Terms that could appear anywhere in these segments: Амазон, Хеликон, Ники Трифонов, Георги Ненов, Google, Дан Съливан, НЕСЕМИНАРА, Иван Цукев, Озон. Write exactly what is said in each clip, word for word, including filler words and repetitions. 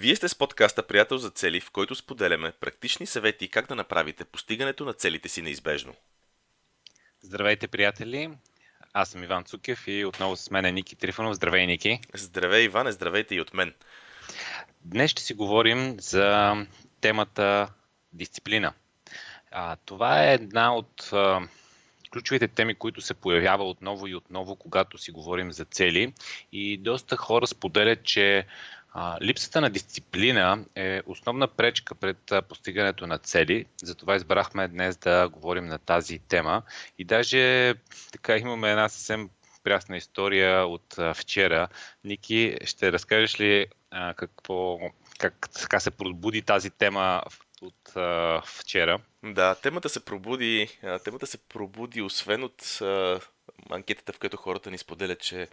Вие сте с подкаста "Приятел за цели", в който споделяме практични съвети как да направите постигането на целите си неизбежно. Здравейте, приятели! Аз съм Иван Цукев и отново с мен е Ники Трифонов. Здравей, Ники! Здравей, Иване! Здравейте и от мен! Днес ще си говорим за темата дисциплина. А, това е една от а, ключовите теми, които се появява отново и отново, когато си говорим за цели. И доста хора споделят, че липсата на дисциплина е основна пречка пред постигането на цели. Затова избрахме днес да говорим на тази тема. И даже така имаме една съвсем прясна история от вчера. Ники, ще разкажеш ли а, какво, как така се пробуди тази тема от а, вчера? Да, темата се пробуди, темата се пробуди освен от а, анкетата, в която хората ни споделят, че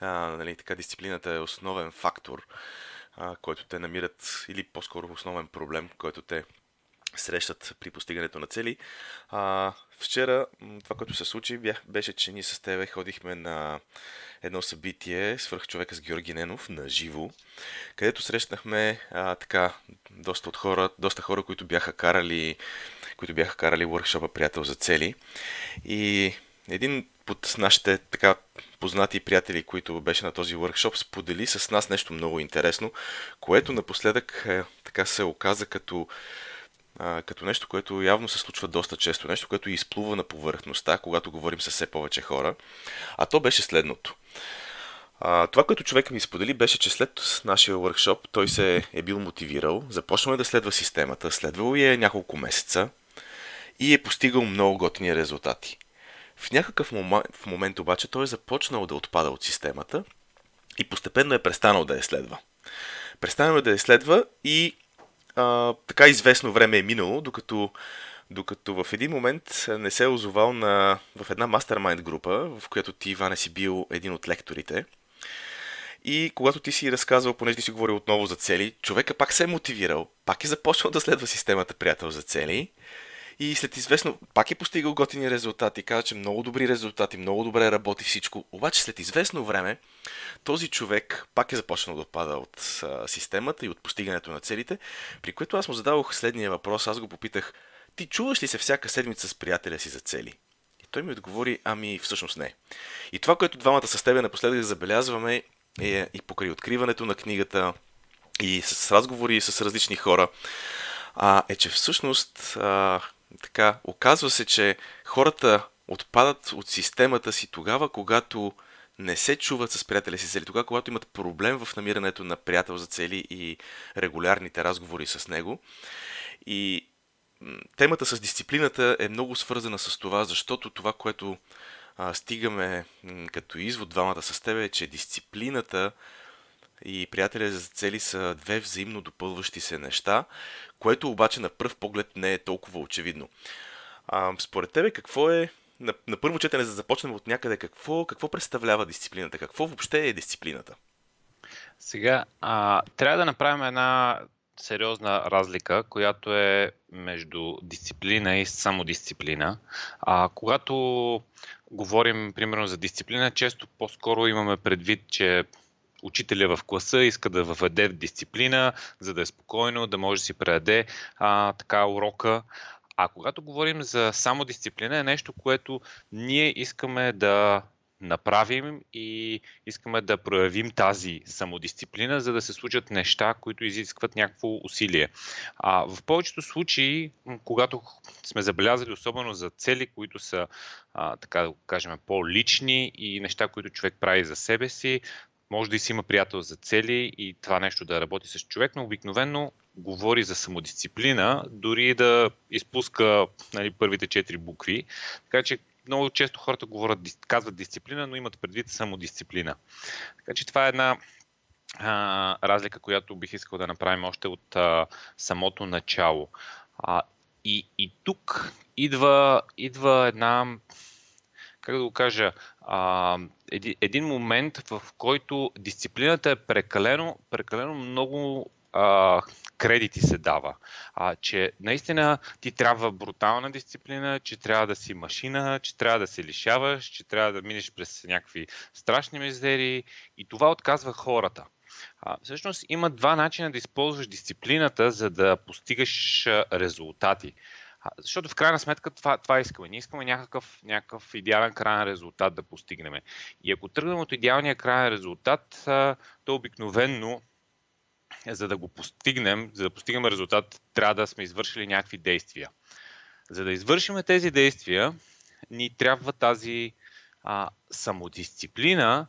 а, нали, така, дисциплината е основен фактор, а, който те намират, или по-скоро основен проблем, който те срещат при постигането на цели. А, вчера това, което се случи, беше, че ние с тебе ходихме на едно събитие "Свръхчовека" с Георги Ненов на живо, където срещнахме а, така, доста от хора, доста хора, които бяха карали, които бяха карали workshop-а "Приятел за цели", и един от нашите така познати приятели, които беше на този workshop, сподели с нас нещо много интересно, което напоследък е, така се оказа като като нещо, което явно се случва доста често, нещо, което изплува на повърхността, когато говорим с все повече хора. А то беше следното. А, това, което човека ми сподели, беше, че след нашия workshop той се е бил мотивирал, започнал е да следва системата, следвал я няколко месеца и е постигал много готини резултати. В някакъв мом... в момент обаче той е започнал да отпада от системата и постепенно е престанал да я следва. Престанал да я следва и А, така известно време е минало, докато, докато в един момент не се е озовал на, в една мастермайнд група, в която ти, Иване, си бил един от лекторите. И когато ти си разказвал, понеже ти си говорил отново за цели, човека пак се е мотивирал, пак е започнал да следва системата "Приятел за цели", и след известно пак е постигал готини резултати, каза, че много добри резултати, много добре работи всичко, обаче след известно време този човек пак е започнал да отпада от а, системата и от постигането на целите, при което аз му задавах следния въпрос. Аз го попитах: "Ти чуваш ли се всяка седмица с приятеля си за цели?" И той ми отговори: "Ами всъщност не." И това, което двамата с тебе напоследък забелязваме, е и покрай откриването на книгата и с разговори с различни хора, а, е, че всъщност... А, Така, оказва се, че хората отпадат от системата си тогава, когато не се чуват с приятели си за цели, тогава, когато имат проблем в намирането на приятел за цели и регулярните разговори с него. И темата с дисциплината е много свързана с това, защото това, което а, стигаме като извод двамата с тебе, е, че дисциплината и приятели за цели са две взаимно допълващи се неща, което обаче на пръв поглед не е толкова очевидно. А, според тебе какво е, на, на първо четене, за да започнем от някъде, какво, какво представлява дисциплината? Какво въобще е дисциплината? Сега, а, трябва да направим една сериозна разлика, която е между дисциплина и самодисциплина. А, когато говорим, примерно, за дисциплина, често по-скоро имаме предвид, че учителя в класа иска да въведе в дисциплина, за да е спокойно, да може да си предаде а, така урока. А когато говорим за самодисциплина, е нещо, което ние искаме да направим и искаме да проявим тази самодисциплина, за да се случат неща, които изискват някакво усилие. А, в повечето случаи, когато сме забелязали, особено за цели, които са, а, така да кажем, по-лични и неща, които човек прави за себе си, може да и си има приятел за цели и това нещо да работи с човек, но обикновено говори за самодисциплина, дори да изпуска, нали, първите четири букви. Така че много често хората говорят, казват дисциплина, но имат предвид самодисциплина. Така че това е една а, разлика, която бих искал да направим още от а, самото начало. А, и, и тук идва, идва една... Как да го кажа, а, един, един момент, в който дисциплината е прекалено, прекалено много а, кредити се дава. А, че наистина ти трябва брутална дисциплина, че трябва да си машина, че трябва да се лишаваш, че трябва да минеш през някакви страшни мизери, и това отказва хората. А, всъщност има два начина да използваш дисциплината, за да постигаш резултати. А, защото в крайна сметка това, това искаме. Ние искаме някакъв, някакъв идеален крайен резултат да постигнем. И ако тръгнем от идеалния крайен резултат, а, то обикновенно, за да го постигнем, за да постигнем резултат, трябва да сме извършили някакви действия. За да извършим тези действия, ни трябва тази а, самодисциплина,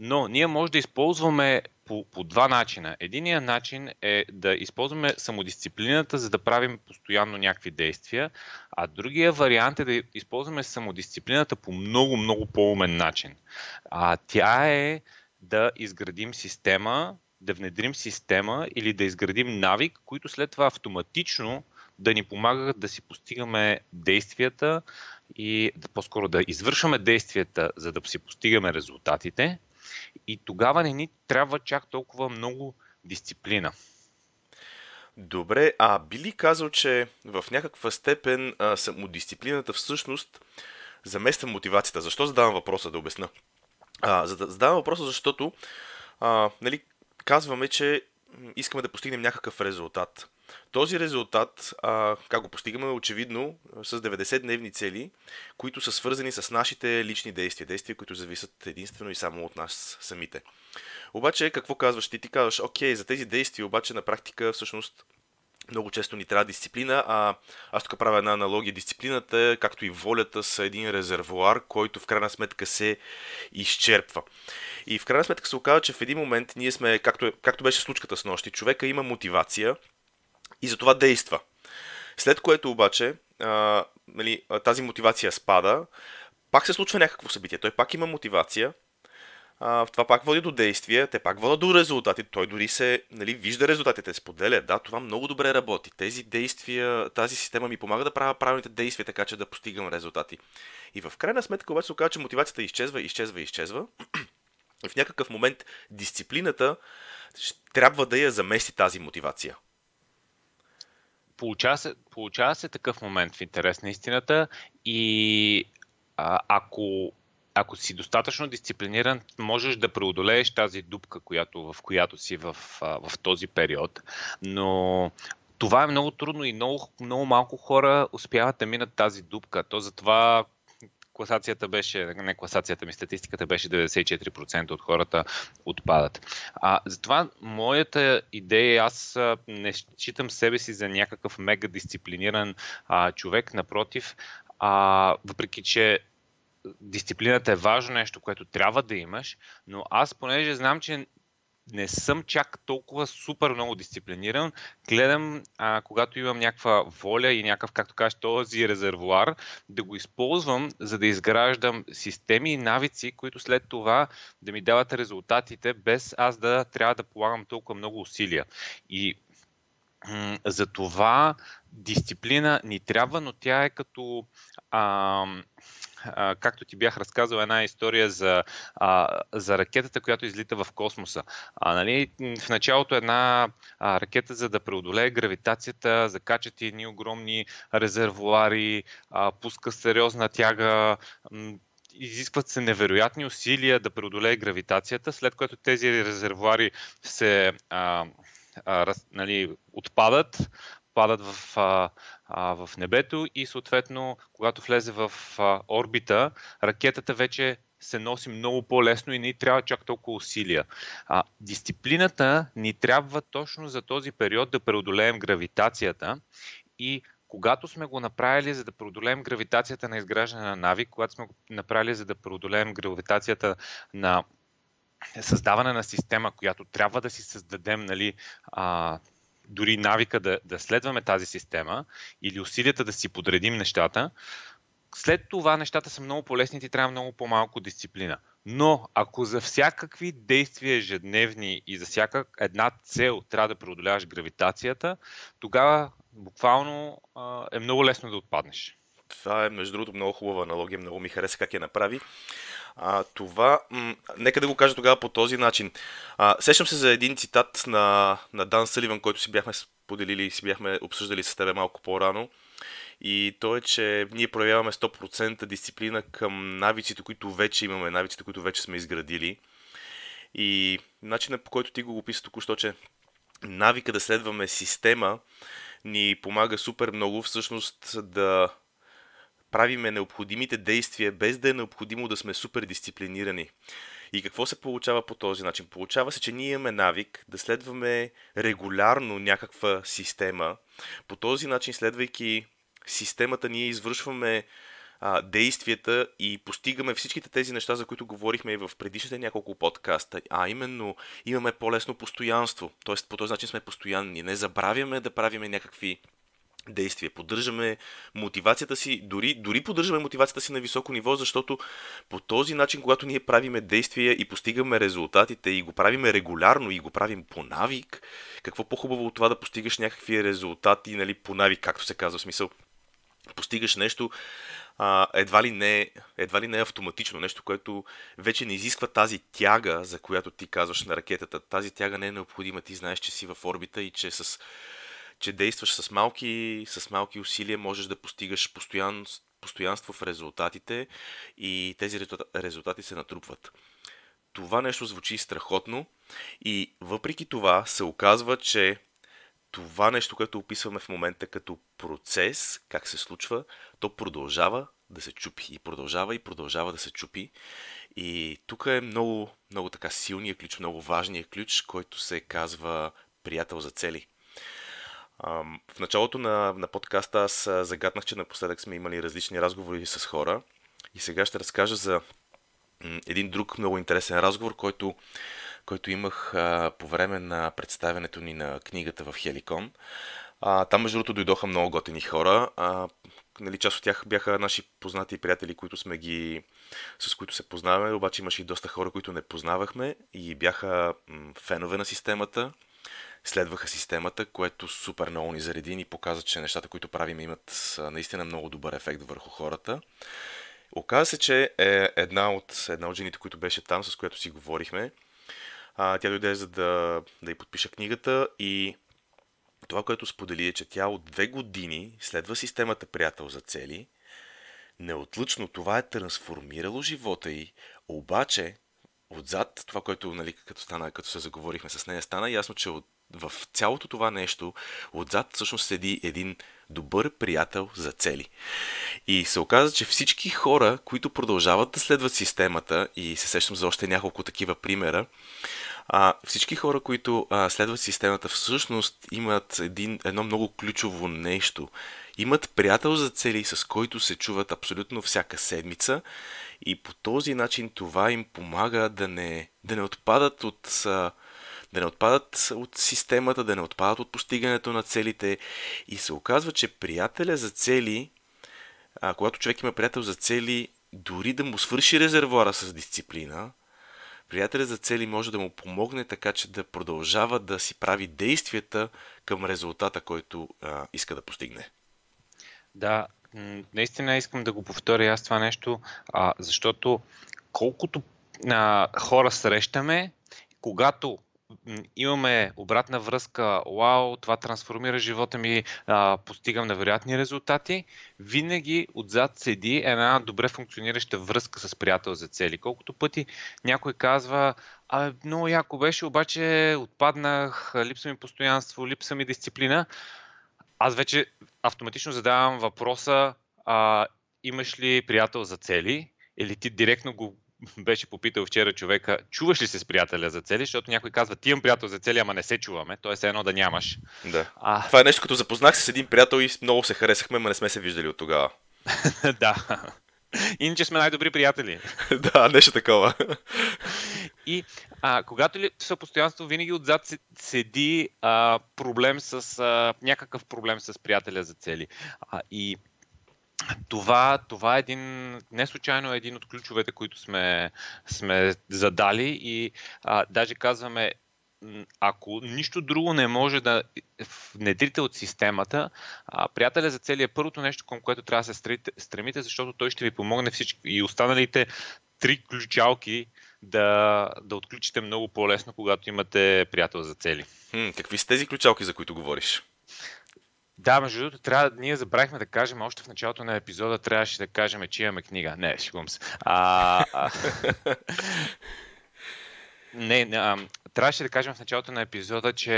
но ние може да използваме по, по два начина. Единият начин е да използваме самодисциплината, за да правим постоянно някакви действия, а другия вариант е да използваме самодисциплината по много, много по-умен начин. А тя е да изградим система, да внедрим система или да изградим навик, които след това автоматично да ни помагат да си постигаме действията и да, по-скоро да извършваме действията, за да си постигаме резултатите. И тогава не ни трябва чак толкова много дисциплина. Добре, а би ли казал, че в някаква степен а, самодисциплината всъщност замества мотивацията? Защо задавам въпроса, да обясна? А, задавам въпроса, защото а, нали, казваме, че искаме да постигнем някакъв резултат. Този резултат, а, как го постигаме, очевидно с деветдесет дневни цели, които са свързани с нашите лични действия, действия, които зависят единствено и само от нас самите. Обаче, какво казваш ти? Ти казваш, окей, за тези действия, обаче на практика всъщност много често ни трябва дисциплина, а аз тук правя една аналогия. Дисциплината, както и волята, са един резервоар, който в крайна сметка се изчерпва. И в крайна сметка се оказва, че в един момент ние сме, както, както беше случката с нощи, човека има мотивация и затова действа. След което обаче а, нали, тази мотивация спада, пак се случва някакво събитие. Той пак има мотивация, а, това пак води до действия, те пак водят до резултати. Той дори се нали, вижда резултатите, споделя. Да, това много добре работи. Тези действия, тази система ми помага да правя правилните действия, така че да постигам резултати. И в крайна сметка обаче се оказва, че мотивацията изчезва, изчезва, изчезва. И в някакъв момент дисциплината трябва да я замести тази мотивация. Получава се, получава се такъв момент в интерес на истината и а, ако, ако си достатъчно дисциплиниран, можеш да преодолееш тази дупка, която, в която си в, в този период. Но това е много трудно и много, много малко хора успяват да минат тази дупка. То затова класацията беше, не класацията ми, статистиката беше деветдесет и четири процента от хората отпадат. А, затова моята идея, аз не считам себе си за някакъв мега дисциплиниран а, човек, напротив, а, въпреки че дисциплината е важно нещо, което трябва да имаш, но аз понеже знам, че не съм чак толкова супер много дисциплиниран. Гледам, а, когато имам някаква воля и някакъв, както кажеш, този резервуар, да го използвам, за да изграждам системи и навици, които след това да ми дават резултатите, без аз да трябва да полагам толкова много усилия. И м- за това дисциплина ни трябва, но тя е като... А, Uh, както ти бях разказал една история за, uh, за ракетата, която излита в космоса. Uh, нали, в началото една uh, ракета, за да преодолее гравитацията, закачат едни огромни резервуари, uh, пуска сериозна тяга, м- изискват се невероятни усилия да преодолее гравитацията, след което тези резервуари се uh, uh, раз, нали, отпадат, падат в, а, а, в небето и съответно, когато влезе в а, орбита, ракетата вече се носи много по-лесно и не трябва чак толкова усилия. А, дисциплината ни трябва точно за този период да преодолеем гравитацията и когато сме го направили, за да преодолеем гравитацията на изграждане на навик, когато сме го направили, за да преодолеем гравитацията на създаване на система, която трябва да си създадем, нали, а, дори навика да, да следваме тази система или усилията да си подредим нещата, след това нещата са много по-лесни и ти трябва много по-малко дисциплина. Но ако за всякакви действия ежедневни и за всяка една цел трябва да преодоляваш гравитацията, тогава буквално а, е много лесно да отпаднеш. Това е, между другото, много хубава аналогия, много ми хареса как я направи. А, това, м- нека да го кажа тогава по този начин. А, сещам се за един цитат на, на Дан Съливан, който си бяхме споделили и си бяхме обсъждали с тебе малко по-рано. И то е, че ние проявяваме сто процента дисциплина към навиците, които вече имаме, навиците, които вече сме изградили. И начинът, по който ти го описа току-що, че навика да следваме система ни помага супер много всъщност да правиме необходимите действия, без да е необходимо да сме супер дисциплинирани. И какво се получава по този начин? Получава се, че ние имаме навик да следваме регулярно някаква система. По този начин, следвайки системата, ние извършваме а, действията и постигаме всичките тези неща, за които говорихме и в предишните няколко подкаста. А именно, имаме по-лесно постоянство. Тоест, по този начин сме постоянни. Не забравяме да правиме някакви действия. Поддържаме мотивацията си, дори, дори поддържаме мотивацията си на високо ниво, защото по този начин, когато ние правиме действия и постигаме резултатите и го правиме регулярно и го правим по навик, какво по-хубаво от това да постигаш някакви резултати, нали, по навик, както се казва, в смисъл, постигаш нещо а, едва ли не, едва ли не автоматично, нещо, което вече не изисква тази тяга, за която ти казваш на ракетата. Тази тяга не е необходима, ти знаеш, че си в орбита и че с че действаш с малки, с малки усилия, можеш да постигаш постоян, постоянство в резултатите и тези резултати се натрупват. Това нещо звучи страхотно и въпреки това се оказва, че това нещо, което описваме в момента като процес, как се случва, то продължава да се чупи. И продължава и продължава да се чупи. И тук е много, много така силният ключ, много важният ключ, който се казва приятел за цели. В началото на, на подкаста аз загаднах, че напоследък сме имали различни разговори с хора и сега ще разкажа за един друг много интересен разговор, който, който имах а, по време на представянето ни на книгата в Хеликон. А, там между другото дойдоха много готини хора. А, нали, част от тях бяха наши познати и приятели, които сме ги, с които се познаваме, обаче имаше и доста хора, които не познавахме и бяха м- фенове на системата. Следваха системата, което супер много ни зареди и ни показа, че нещата, които правим, имат наистина много добър ефект върху хората. Оказа се, че е една от, една от жените, които беше там, с която си говорихме, а, тя дойде за да, да ѝ подпиша книгата и това, което сподели е, че тя от две години следва системата приятел за цели. Неотлъчно това е трансформирало живота ѝ, обаче отзад, това, което, нали, като стана, като се заговорихме с нея, стана ясно, че от, в цялото това нещо отзад всъщност седи един добър приятел за цели. И се оказа, че всички хора, които продължават да следват системата, и се сещам за още няколко такива примера, а, всички хора, които а, следват системата, всъщност имат един, едно много ключово нещо. Имат приятел за цели, с който се чуват абсолютно всяка седмица и по този начин това им помага да не, да не отпадат от... да не отпадат от системата, да не отпадат от постигането на целите. И се оказва, че приятеля за цели, а, когато човек има приятел за цели, дори да му свърши резервоара с дисциплина, приятеля за цели може да му помогне така, че да продължава да си прави действията към резултата, който а, иска да постигне. Да, наистина искам да го повторя аз това нещо, а, защото колкото а, хора срещаме, когато имаме обратна връзка, вау, това трансформира живота ми, а, постигам невероятни резултати, винаги отзад седи една добре функционираща връзка с приятел за цели. Колкото пъти някой казва, а, много яко беше, обаче отпаднах, липса ми постоянство, липса ми дисциплина, аз вече автоматично задавам въпроса, а, имаш ли приятел за цели, или ти директно го беше попитал вчера човека, чуваш ли се с приятеля за цели, защото някой казва, ти имам приятел за цели, ама не се чуваме, т.е. е едно да нямаш. Да. А... това е нещо, като запознах с един приятел и много се харесахме, ама не сме се виждали от тогава. Да. Иначе сме най-добри приятели. Да, нещо такова. И а, когато ли са постоянство, винаги отзад седи а, проблем с, а, някакъв проблем с приятеля за цели. А, и Това, това е един, не случайно е един от ключовете, които сме, сме задали и а, даже казваме, ако нищо друго не може да внедрите от системата, а, приятеля за цели е първото нещо, към което трябва да се стремите, защото той ще ви помогне всички и останалите три ключалки да, да отключите много по-лесно, когато имате приятел за цели. Хм, какви са тези ключалки, за които говориш? Да, между другото, трябва, ние забравихме да кажем, още в началото на епизода трябваше да кажем, че имаме книга. Не, шегувам се. А, а... Не, не а, трябваше да кажем в началото на епизода, че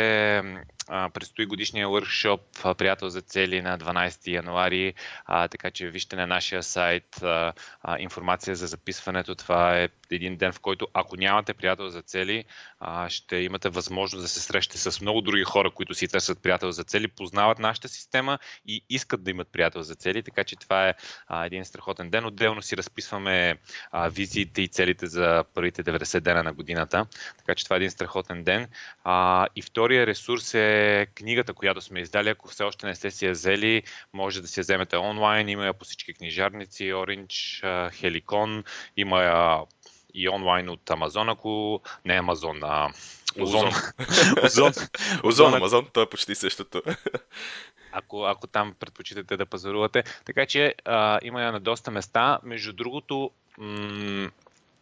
а, предстои годишния workshop Приятел за цели на дванайсети януари, а, така че вижте на нашия сайт а, а, информация за записването. Това е един ден, в който ако нямате приятел за цели, а, ще имате възможност да се срещате с много други хора, които си търсят приятел за цели, познават нашата система и искат да имат приятел за цели, така че това е а, един страхотен ден. Отделно си разписваме а, визиите и целите за първите деветдесет дена на годината. Така че това е един страхотен ден. А, и втория ресурс е книгата, която сме издали. Ако все още не сте си я взели, може да си я вземете онлайн. Има я по всички книжарници, Orange, Хеликон, има я и онлайн от Амазон, ако не Амазон, а Озон. Озон, Амазон, то е почти същото. Ако, ако там предпочитате да пазарувате. Така че а, има я на доста места. Между другото, м-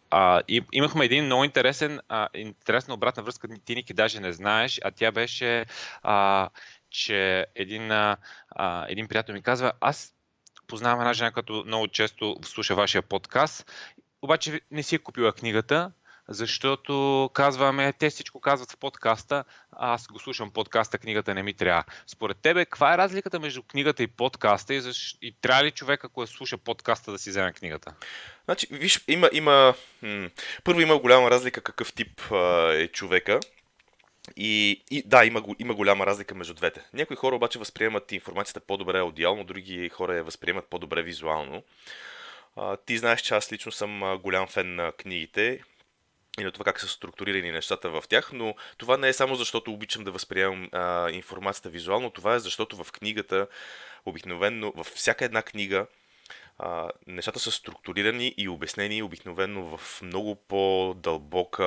а, и, имахме един много интересен, а, интересна обратна връзка, ти, Ники, даже не знаеш, а тя беше, а, че един, а, един приятел ми казва, аз познавам една жена, която много често слуша вашия подкаст, обаче не си е купила книгата, защото казваме, те всичко казват в подкаста, аз го слушам подкаста, книгата не ми трябва. Според тебе, каква е разликата между книгата и подкаста и, защ... и трябва ли човек, ако я слуша подкаста, да си вземе книгата? Значи, виж, има, има... първо има голяма разлика какъв тип а, е човека. И, и да, има, има голяма разлика между двете. Някои хора обаче възприемат информацията по-добре аудиално, други хора я възприемат по-добре визуално. А, ти знаеш, че аз лично съм голям фен на книгите и на това как са структурирани нещата в тях, но това не е само защото обичам да възприемам а, информацията визуално, това е защото в книгата, обикновенно, във всяка една книга, а, нещата са структурирани и обяснени обикновенно в много по-дълбока,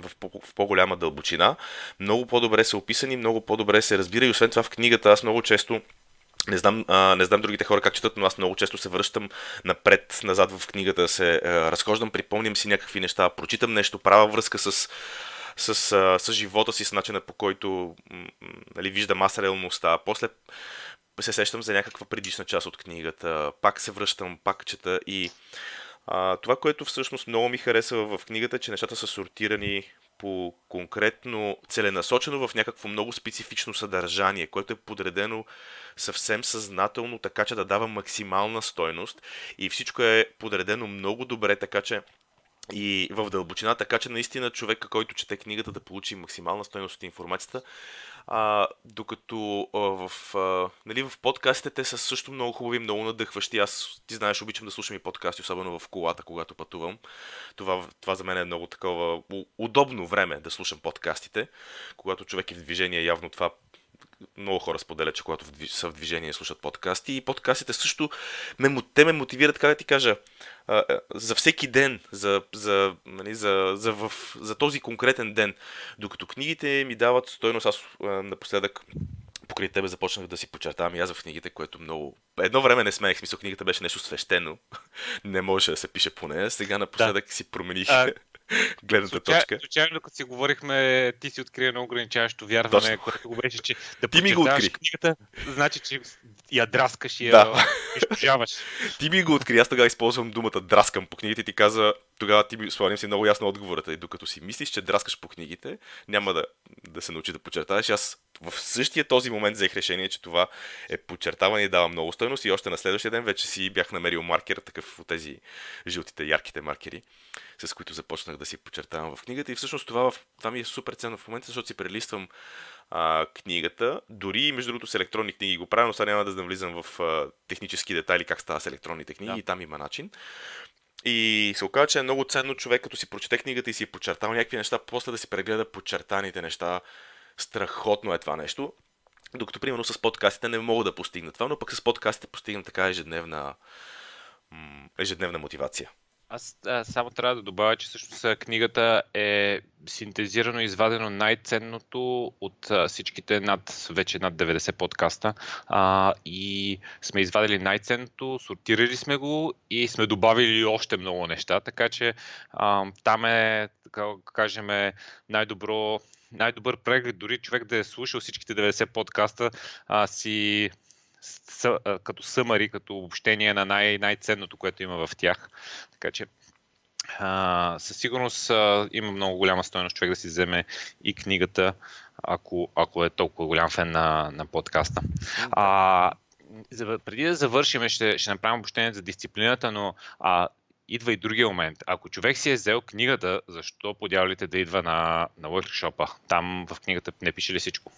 в, по- в по-голяма дълбочина, много по-добре са описани, много по-добре се разбира и освен това в книгата аз много често Не знам, а, не знам другите хора как четат, но аз много често се връщам напред-назад в книгата, се а, разхождам, припомням си някакви неща, прочитам нещо, правя връзка с, с, а, с живота си, с начина по който м- нали, виждам аз реалността. После се сещам за някаква предишна част от книгата, пак се връщам, пак чета и а, това, което всъщност много ми харесва в книгата, е, че нещата са сортирани по конкретно целенасочено в някакво много специфично съдържание, което е подредено съвсем съзнателно, така че да дава максимална стойност и всичко е подредено много добре, така че и в дълбочина, така че наистина човека, който чете книгата, да получи максимална стойност от информацията. А, докато а, в, а, нали, в подкастите те са също много хубави, много надъхващи. Аз, ти знаеш, обичам да слушам и подкасти, особено в колата, когато пътувам. Това, това за мен е много такова удобно време да слушам подкастите. Когато човек е в движение, явно това много хора споделят, че когато са в движение слушат подкасти. И подкастите също ме, те ме мотивират, как да ти кажа, за всеки ден, за, за, нали, за, за, в, за този конкретен ден. Докато книгите ми дават стойност, аз напоследък покрай тебе започнах да си подчертавам и аз в книгите, което много... Едно време не смеех, смисъл книгата беше нещо свещено, не можеше да се пише по нея, сега напоследък да. си промених... А... гледната Случай, точка. Случайно, като си говорихме, ти си открия едно ограничаващо вярване, което го беше, че да прочитаваш книгата, значи, че я драскаш и я да. изпожаваш. Ти ми го откри, аз тогава използвам думата драскам по книгите и ти каза, тогава ти ми спомням си много ясно отговората. И докато си мислиш, че драскаш по книгите, няма да, да се научи да подчертаваш. Аз в същия този момент взех решение, че това е подчертаване и дава много стойност и още на следващия ден вече си бях намерил маркер, такъв от тези жълтите, ярките маркери, с които започнах да си подчертавам в книгата. И всъщност това, това ми е супер ценно в момента, защото си прелиствам а, книгата. Дори, между другото, с електронни книги го правя, но сега няма да навлизам в а, технически детайли как става с електронните книги, да. И там има начин. И се оказва, че е много ценно човек, като си прочете книгата и си подчертава някакви неща, после да си прегледа подчертаните неща. Страхотно е това нещо. Докато, примерно, с подкастите не мога да постигна това, но пък с подкастите постигна така ежедневна, ежедневна мотивация. Аз а, само трябва да добавя, че всъщност книгата е синтезирано, извадено най-ценното от а, всичките над, вече над деветдесет подкаста а, и сме извадили най-ценното, сортирали сме го и сме добавили още много неща, така че а, там е, така кажем, най-добро, най-добър преглед, дори човек да е слушал всичките деветдесет подкаста а, си... Съ, като съмари, като обобщение на най- най-ценното, което има в тях. Така че А, със сигурност а, има много голяма стойност човек да си вземе и книгата, ако, ако е толкова голям фен на, на подкаста. А, преди да завършим, ще, ще направим обобщение за дисциплината, но а, идва и другия момент. Ако човек си е взел книгата, защо подявалите да идва на, на workshop-а? Там в книгата не пише ли всичко?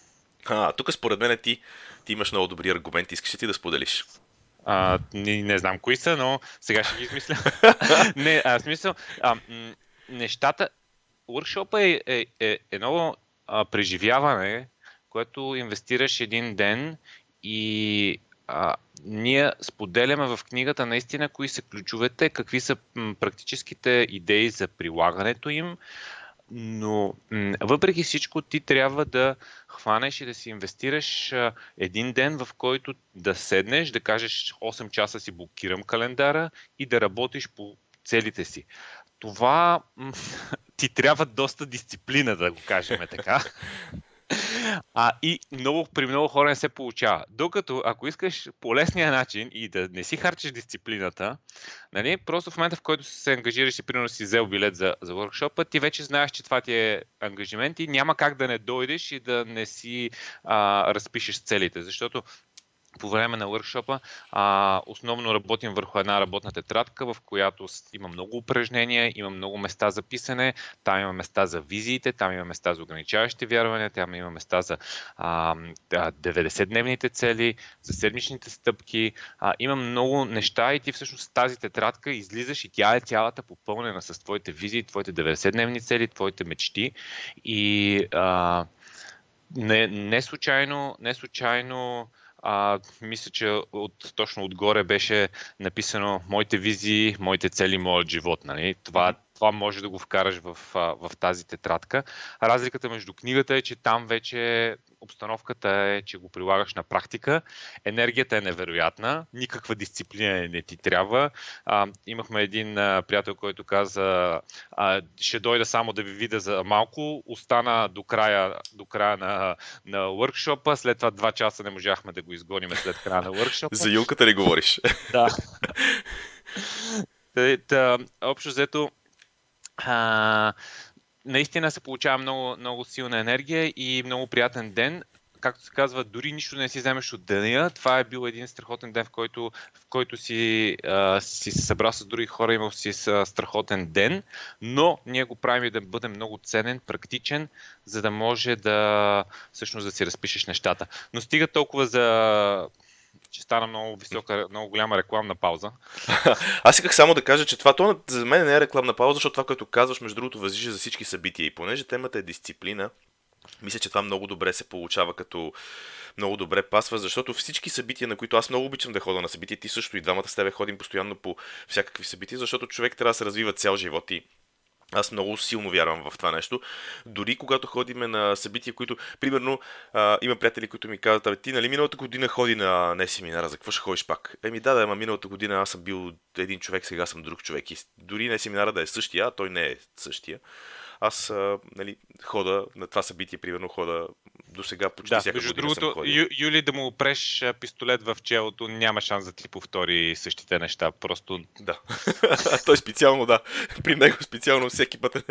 А, тук според мен ти, ти имаш много добри аргументи, искаш ли ти да споделиш? А, не, не знам кои са, но сега ще ги измисля. не, а, в смисъл, а, м- нещата, workshop-а е, е, е едно а, преживяване, което инвестираш един ден и а, ние споделяме в книгата наистина кои са ключовете, какви са м- практическите идеи за прилагането им. Но въпреки всичко ти трябва да хванеш и да си инвестираш един ден, в който да седнеш, да кажеш осем часа си блокирам календара и да работиш по целите си. Това ти трябва доста дисциплина, да го кажем така. А, и много, при много хора не се получава. Докато, ако искаш по лесния начин и да не си харчиш дисциплината, нали, просто в момента, в който се ангажираш и примерно си взел билет за, за workshop-а, ти вече знаеш, че това ти е ангажимент и няма как да не дойдеш и да не си а, разпишеш целите. Защото по време на workshop-а а, основно работим върху една работна тетрадка, в която има много упражнения, има много места за писане, там има места за визиите, там има места за ограничаващите вярвания, там има места за а, деветдесетдневните цели, за седмичните стъпки. А, има много неща и ти всъщност тази тетрадка излизаш и тя е цялата попълнена с твоите визии, твоите деветдесетдневни цели, твоите мечти и а, не, не случайно, не случайно А, мисля, че от, точно отгоре беше написано моите визии, моите цели, моят живот. Нали? Това, това може да го вкараш в, в тази тетрадка. Разликата между книгата е, че там вече обстановката е, че го прилагаш на практика. Енергията е невероятна, никаква дисциплина не ти трябва. А, имахме един а, приятел, който каза а, ще дойда само да ви видя за малко. Остана до края, до края на, на workshop-а. След това два часа не можахме да го изгоним след края на workshop-а. За юлката ли говориш? Да. Общо взето а, наистина се получава много, много силна енергия и много приятен ден. Както се казва, дори нищо не си вземеш от деня. Това е бил един страхотен ден, в който, в който си, а, си се събрал с други хора, имал си страхотен ден, но ние го правим и да бъде много ценен, практичен, за да може да, всъщност, да си разпишеш нещата. Но стига толкова за... че стана много висока, много голяма рекламна пауза. Аз исках само да кажа, че това то за мен не е рекламна пауза, защото това, което казваш, между другото, възлиза за всички събития. И понеже темата е дисциплина, мисля, че това много добре се получава, като много добре пасва, защото всички събития, на които аз много обичам да ходя на събития, ти също и двамата с тебе ходим постоянно по всякакви събития, защото човек трябва да се развива цял живот и аз много силно вярвам в това нещо. Дори когато ходиме на събития, които, примерно, а, има приятели, които ми казват, абе ти, нали миналата година ходи на НЕСЕМИНАРА, за какво ще ходиш пак? Еми да, да, ама миналата година аз съм бил един човек, сега съм друг човек. И дори НЕСЕМИНАРА да е същия, а той не е същия. Аз, а, нали, хода на това събитие, примерно хода до сега почти да, всяка година съм ходил. Ю, Юли, да му опреш пистолет в челото, няма шанс да ти повтори същите неща, просто... Да, той специално, да, при него специално всеки път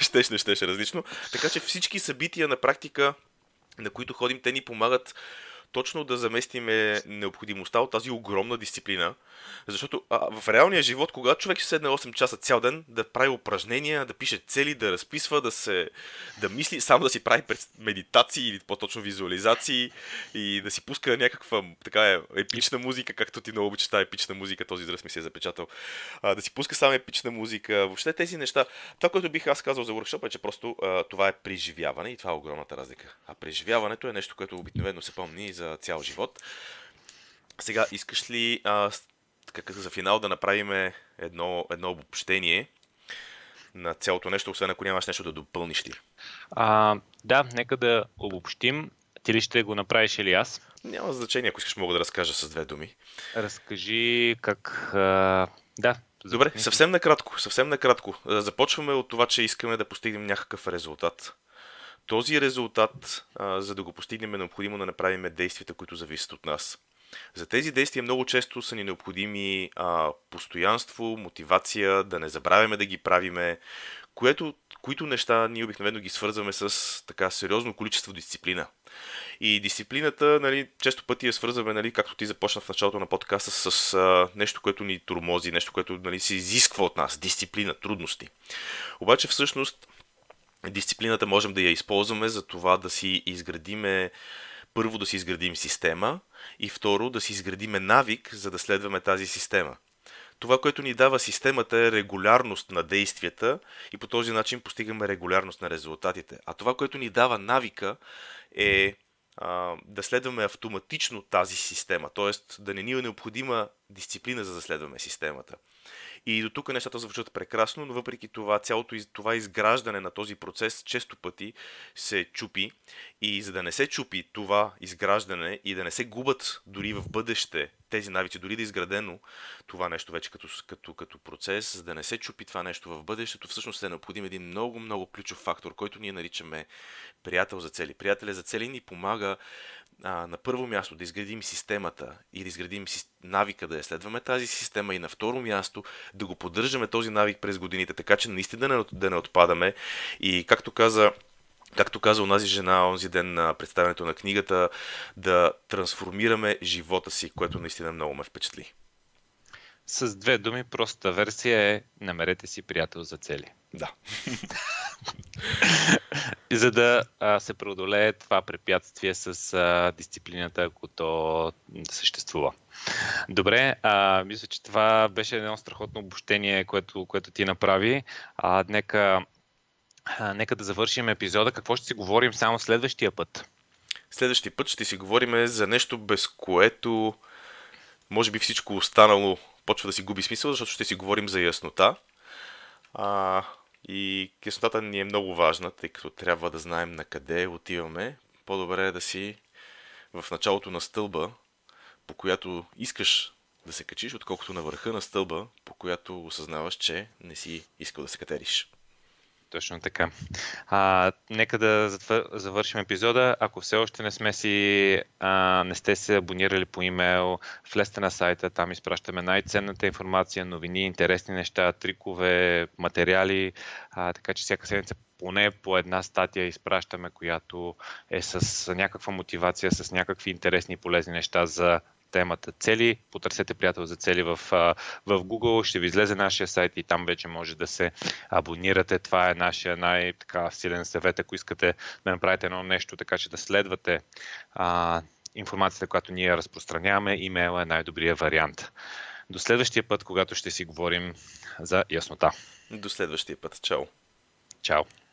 щеш, не щеш различно. Така че всички събития на практика, на които ходим, те ни помагат точно да заместиме необходимостта от тази огромна дисциплина. Защото а, в реалния живот, когато човек ще седне осем часа цял ден, да прави упражнения, да пише цели, да разписва, да се да мисли, само да си прави медитации или по-точно визуализации и да си пуска някаква така е, епична музика, както ти много обичаш тази епична музика, този израз ми се е запечатал, а, да си пуска само епична музика, въобще тези неща. Това, което бих аз казал за workshop е, че просто а, това е преживяване и това е огромната разлика. А преживяването е нещо, което обикновено се помни за цял живот. Сега, искаш ли а, как, за финал да направим едно, едно обобщение на цялото нещо, освен ако нямаш нещо да допълниш ли? А, да, нека да обобщим. Ти ли ще го направиш или аз? Няма значение, ако искаш мога да разкажа с две думи. Разкажи как... А, да. Добре, съвсем накратко, съвсем накратко. Започваме от това, че искаме да постигнем някакъв резултат. Този резултат, а, за да го постигнем, е необходимо да направим действията, които зависят от нас. За тези действия много често са ни необходими а, постоянство, мотивация, да не забравяме да ги правиме, което, които неща ние обикновено ги свързваме с така сериозно количество дисциплина. И дисциплината, нали, често пъти я свързваме, нали, както ти започна в началото на подкаста, с, с а, нещо, което ни тормози, нещо, което, нали, се изисква от нас, дисциплина, трудности. Обаче всъщност дисциплината можем да я използваме за това да си изградиме, първо да си изградим система и второ да си изградиме навик, за да следваме тази система. Това, което ни дава системата, е регулярност на действията и по този начин постигаме регулярност на резултатите. А това, което ни дава навика, е а, да следваме автоматично тази система, т.е. да не ни е необходима дисциплина, за да следваме системата. И до тук нещата звучат прекрасно, но въпреки това цялото това изграждане на този процес често пъти се чупи, и за да не се чупи това изграждане и да не се губят дори в бъдеще тези навици, дори да е изградено това нещо вече като, като, като процес, за да не се чупи това нещо в бъдещето, всъщност е необходим един много-много ключов фактор, който ние наричаме приятел за цели. Приятелят за цели ни помага а, на първо място да изградим системата и да изградим навика да я следваме тази система, и на второ място да го поддържаме този навик през годините, така че наистина да не, да не отпадаме. И както каза Както каза онази жена онзи ден на представянето на книгата, да трансформираме живота си, което наистина много ме впечатли. С две думи, простата версия е: намерете си приятел за цели. Да. За да а, се преодолее това препятствие с а, дисциплината, ако то съществува. Добре, а, мисля, че това беше едно страхотно обобщение, което, което ти направи. А, нека... Нека да завършим епизода. Какво ще си говорим само следващия път? Следващия път ще си говорим за нещо, без което може би всичко останало почва да си губи смисъл, защото ще си говорим за яснота. А, и яснотата ни е много важна, тъй като трябва да знаем на къде отиваме. По-добре е да си в началото на стълба, по която искаш да се качиш, отколкото на върха на стълба, по която осъзнаваш, че не си искал да се катериш. Точно така. А, нека да завършим епизода. Ако все още не сме си, а, не сте се абонирали по имейл, влезте на сайта, там изпращаме най-ценната информация, новини, интересни неща, трикове, материали, а, така че всяка седмица поне по една статия изпращаме, която е с някаква мотивация, с някакви интересни и полезни неща за темата цели. Потърсете приятел за цели в, в Google, ще ви излезе нашия сайт и там вече може да се абонирате. Това е нашия най-така силен съвет, ако искате да направите едно нещо, така че да следвате а, информацията, която ние разпространяваме. Имейл е най-добрият вариант. До следващия път, когато ще си говорим за яснота. До следващия път. Чао. Чао.